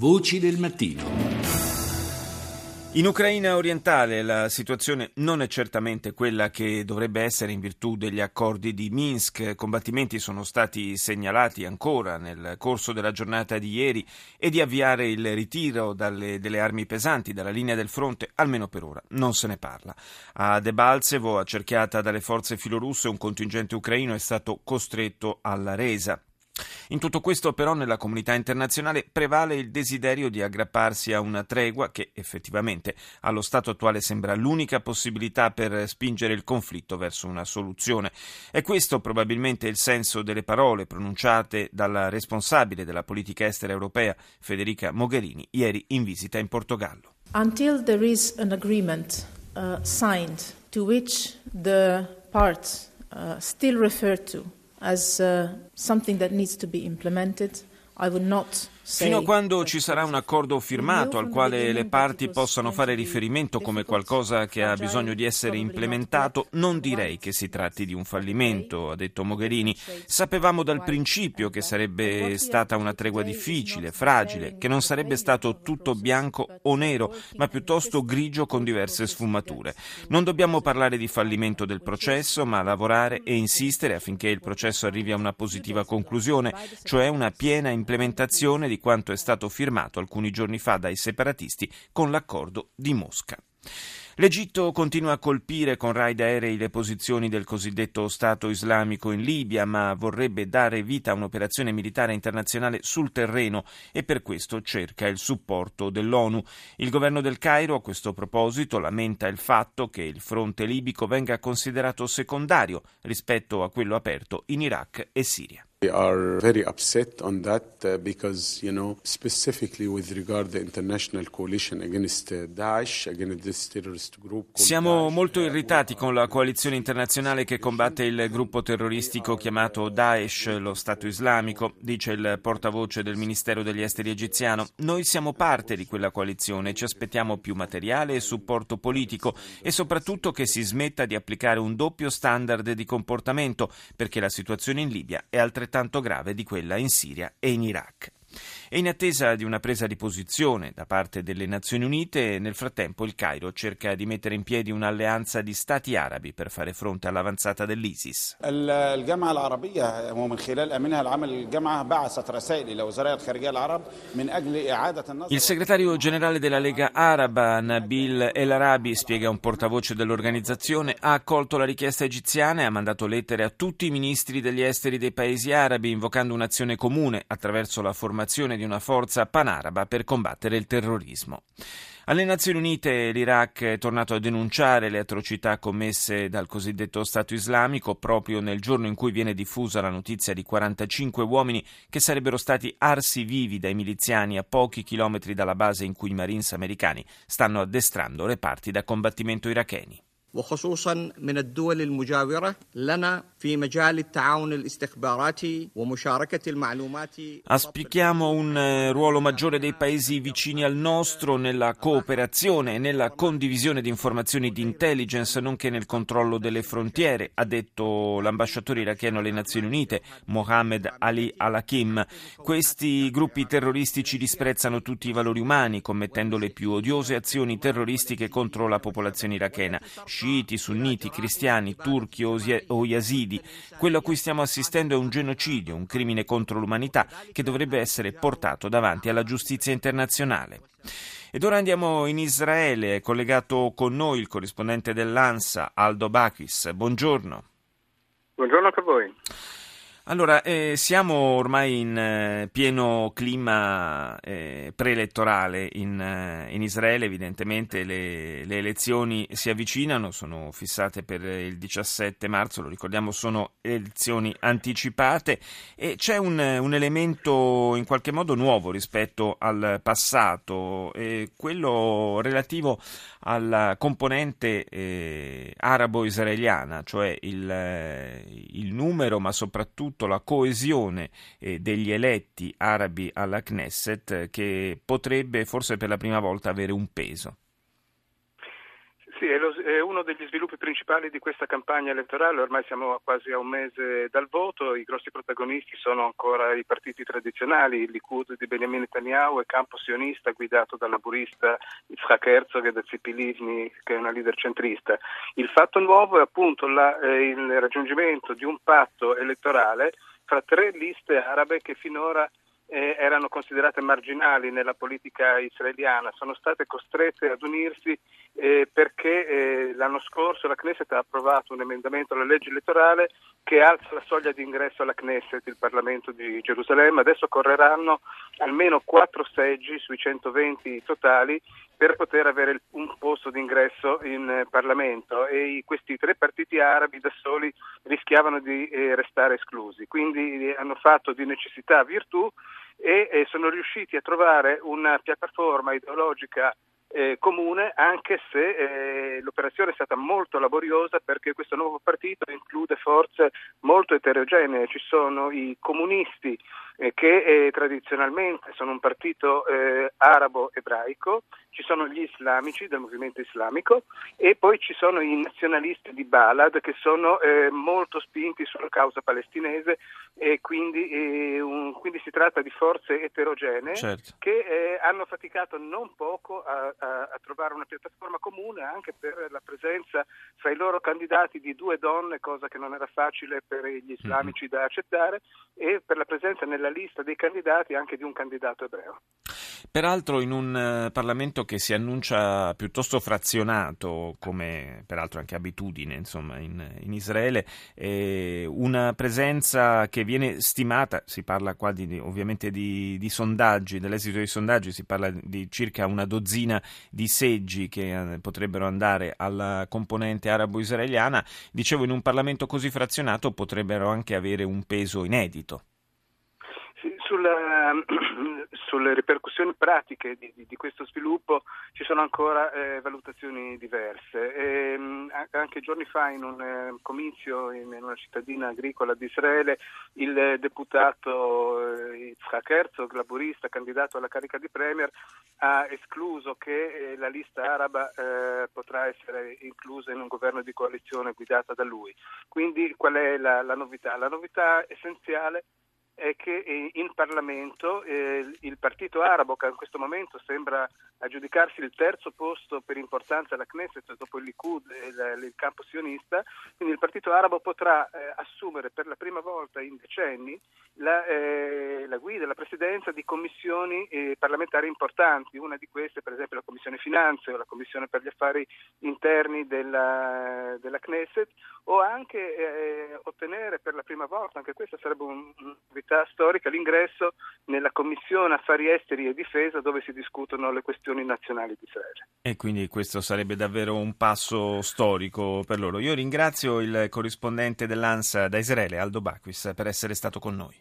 Voci del mattino. In Ucraina orientale la situazione non è certamente quella che dovrebbe essere in virtù degli accordi di Minsk. Combattimenti sono stati segnalati ancora nel corso della giornata di ieri e di avviare il ritiro delle armi pesanti dalla linea del fronte, almeno per ora, non se ne parla. A Debaltsevo, accerchiata dalle forze filorusse, un contingente ucraino è stato costretto alla resa. In tutto questo però nella comunità internazionale prevale il desiderio di aggrapparsi a una tregua che effettivamente allo stato attuale sembra l'unica possibilità per spingere il conflitto verso una soluzione. E questo probabilmente è il senso delle parole pronunciate dalla responsabile della politica estera europea Federica Mogherini ieri in visita in Portogallo. Until there is an agreement signed to which the parts still refer to as something that needs to be implemented, I would not. Fino a quando ci sarà un accordo firmato al quale le parti possano fare riferimento come qualcosa che ha bisogno di essere implementato, non direi che si tratti di un fallimento, ha detto Mogherini. Sapevamo dal principio che sarebbe stata una tregua difficile, fragile, che non sarebbe stato tutto bianco o nero, ma piuttosto grigio con diverse sfumature. Non dobbiamo parlare di fallimento del processo, ma lavorare e insistere affinché il processo arrivi a una positiva conclusione, cioè una piena implementazione di quanto è stato firmato alcuni giorni fa dai separatisti con l'accordo di Mosca. L'Egitto continua a colpire con raid aerei le posizioni del cosiddetto Stato Islamico in Libia, ma vorrebbe dare vita a un'operazione militare internazionale sul terreno e per questo cerca il supporto dell'ONU. Il governo del Cairo a questo proposito lamenta il fatto che il fronte libico venga considerato secondario rispetto a quello aperto in Iraq e Siria. We are very upset on that because, specifically with regard to the international coalition against Daesh, against this terrorist group. Siamo molto irritati con la coalizione internazionale che combatte il gruppo terroristico chiamato Daesh, lo Stato Islamico, dice il portavoce del Ministero degli Esteri egiziano. Noi siamo parte di quella coalizione, ci aspettiamo più materiale e supporto politico e soprattutto che si smetta di applicare un doppio standard di comportamento perché la situazione in Libia è altrettanto grave di quella in Siria e in Iraq. E in attesa di una presa di posizione da parte delle Nazioni Unite, nel frattempo il Cairo cerca di mettere in piedi un'alleanza di stati arabi per fare fronte all'avanzata dell'ISIS. Il segretario generale della Lega Araba, Nabil El Arabi, spiega un portavoce dell'organizzazione, ha accolto la richiesta egiziana e ha mandato lettere a tutti i ministri degli esteri dei paesi arabi invocando un'azione comune attraverso la formazione di una forza panaraba per combattere il terrorismo. Alle Nazioni Unite l'Iraq è tornato a denunciare le atrocità commesse dal cosiddetto Stato Islamico proprio nel giorno in cui viene diffusa la notizia di 45 uomini che sarebbero stati arsi vivi dai miliziani a pochi chilometri dalla base in cui i Marines americani stanno addestrando reparti da combattimento iracheni. وخصوصا من الدول المجاورة لنا في مجال التعاون الاستخباراتي ومشاركة المعلومات. Auspichiamo un ruolo maggiore dei paesi vicini al nostro nella cooperazione e nella condivisione di informazioni di intelligence, nonché nel controllo delle frontiere, ha detto l'ambasciatore iracheno alle Nazioni Unite, Mohammed Ali Al-Hakim. Questi gruppi terroristici disprezzano tutti i valori umani, commettendo le più odiose azioni terroristiche contro la popolazione irachena. Sciiti, sunniti, cristiani, turchi o yazidi. Quello a cui stiamo assistendo è un genocidio, un crimine contro l'umanità che dovrebbe essere portato davanti alla giustizia internazionale. Ed ora andiamo in Israele. È collegato con noi il corrispondente dell'ANSA, Aldo Baquis. Buongiorno. Buongiorno a voi. Allora, siamo ormai in pieno clima preelettorale in Israele, evidentemente le elezioni si avvicinano, sono fissate per il 17 marzo, lo ricordiamo, sono elezioni anticipate e c'è un elemento in qualche modo nuovo rispetto al passato, quello relativo alla componente arabo-israeliana, cioè il numero ma soprattutto la coesione degli eletti arabi alla Knesset che potrebbe forse per la prima volta avere un peso. Sì, è uno degli sviluppi principali di questa campagna elettorale. Ormai siamo quasi a un mese dal voto, i grossi protagonisti sono ancora i partiti tradizionali, il Likud di Benjamin Netanyahu e campo sionista guidato dal laburista Yitzhak Herzog e da Tzipi Livni, che è una leader centrista. Il fatto nuovo è appunto il raggiungimento di un patto elettorale fra tre liste arabe che finora erano considerate marginali nella politica israeliana, sono state costrette ad unirsi perché l'anno scorso la Knesset ha approvato un emendamento alla legge elettorale che alza la soglia di ingresso alla Knesset, il Parlamento di Gerusalemme. Adesso correranno almeno 4 seggi sui 120 totali per poter avere un posto di ingresso in Parlamento, e questi tre partiti arabi da soli rischiavano di restare esclusi. Quindi hanno fatto di necessità virtù e sono riusciti a trovare una piattaforma ideologica comune, anche se l'operazione è stata molto laboriosa, perché questo nuovo partito include forze molto eterogenee. Ci sono i comunisti che tradizionalmente sono un partito arabo-ebraico, ci sono gli islamici del movimento islamico e poi ci sono i nazionalisti di Balad, che sono molto spinti sulla causa palestinese, e quindi si tratta di forze eterogenee, certo, che hanno faticato non poco a trovare una piattaforma comune, anche per la presenza fra i loro candidati di 2 donne, cosa che non era facile per gli islamici da accettare, e per la presenza nella lista dei candidati anche di un candidato ebreo. Peraltro in un Parlamento che si annuncia piuttosto frazionato, come peraltro anche abitudine insomma in Israele, una presenza che viene stimata, si parla qua ovviamente di sondaggi, dell'esito dei sondaggi, si parla di circa una dozzina di seggi che potrebbero andare alla componente arabo-israeliana. Dicevo, in un Parlamento così frazionato potrebbero anche avere un peso inedito. Sulle ripercussioni pratiche di questo sviluppo ci sono ancora valutazioni diverse. Anche giorni fa, in un comizio in una cittadina agricola di Israele, il deputato Yitzhak Herzog, laburista, candidato alla carica di premier, ha escluso che la lista araba potrà essere inclusa in un governo di coalizione guidata da lui. Quindi qual è la novità? La novità essenziale è che in Parlamento il partito arabo, che in questo momento sembra aggiudicarsi il terzo posto per importanza alla Knesset dopo il Likud e il campo sionista, quindi il partito arabo potrà assumere per la prima volta in decenni la guida, la presidenza di commissioni parlamentari importanti. Una di queste, per esempio, la Commissione Finanze o la Commissione per gli Affari Interni della Knesset, o anche ottenere per la prima volta, anche questa sarebbe un'attività storica, l'ingresso nella Commissione Affari Esteri e Difesa, dove si discutono le questioni nazionali di Israele. E quindi questo sarebbe davvero un passo storico per loro. Io ringrazio il corrispondente dell'ANSA da Israele, Aldo Baquis, per essere stato con noi.